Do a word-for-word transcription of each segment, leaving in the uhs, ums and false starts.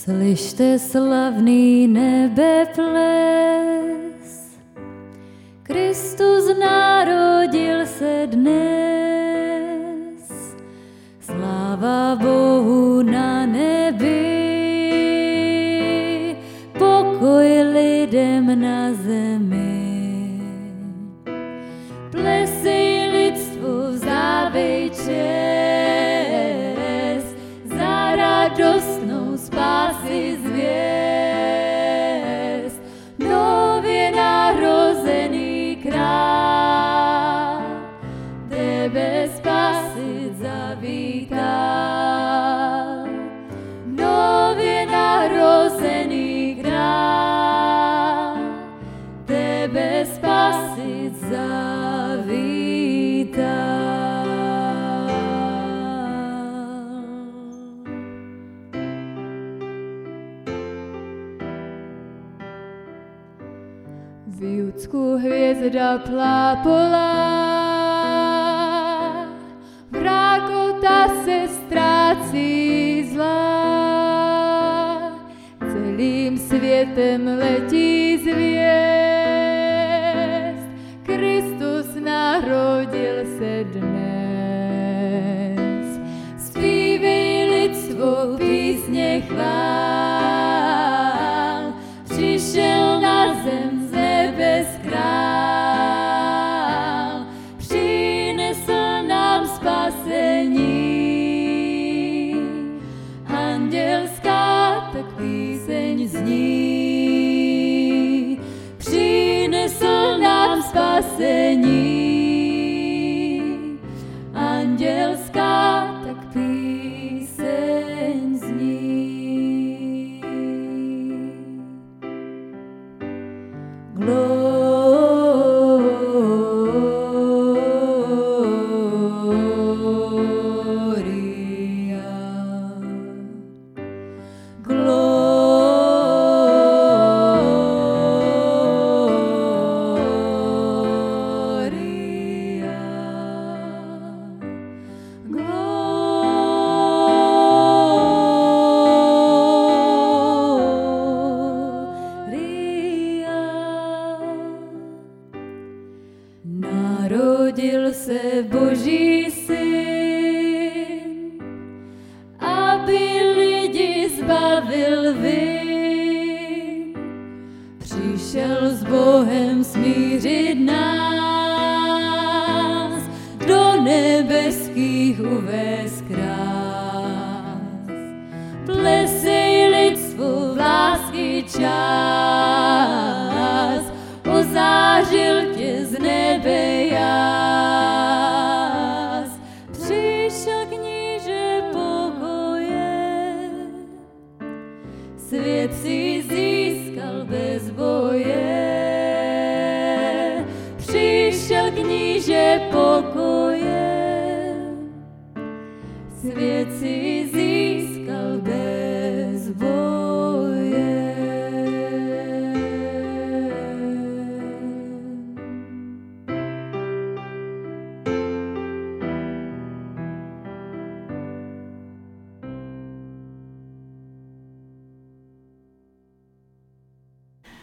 Slyšte slavný nebe ples, Kristus narodil se dnes. Sláva Bohu na nebi, pokoj lidem na zemi. Plesej lidstvu vzdávej čest, za radostnou spásy zvěst. Nově narozený král, tebe spasit zavítal. Nově narozený král, tebe spasit zavítal. V Judsku hvězda plápolá, mrakota se ztrácí zlá. Celým světem letí zvěst, Kristus narodil se dnes. Zpívej lidstvo písně chvál, přišel na zem král, přinesl nám spasení. Andělská tak píseň zní, přinesl nám spasení. Andělská tak píseň zní. Glory se Boží syn, aby lidi zbavil vin. Přišel s Bohem smířit nás, do nebeských uvést krás. Plesej lidstvu v lásky čas, ozářil tě z nebe jas. Přišel kníže pokoje, svět si získal bez boje. Přišel kníže pokoje, svět si získal bez boje.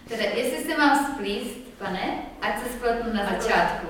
Teda, jestli se mám splíst, pane, ať se spletnu na začátku.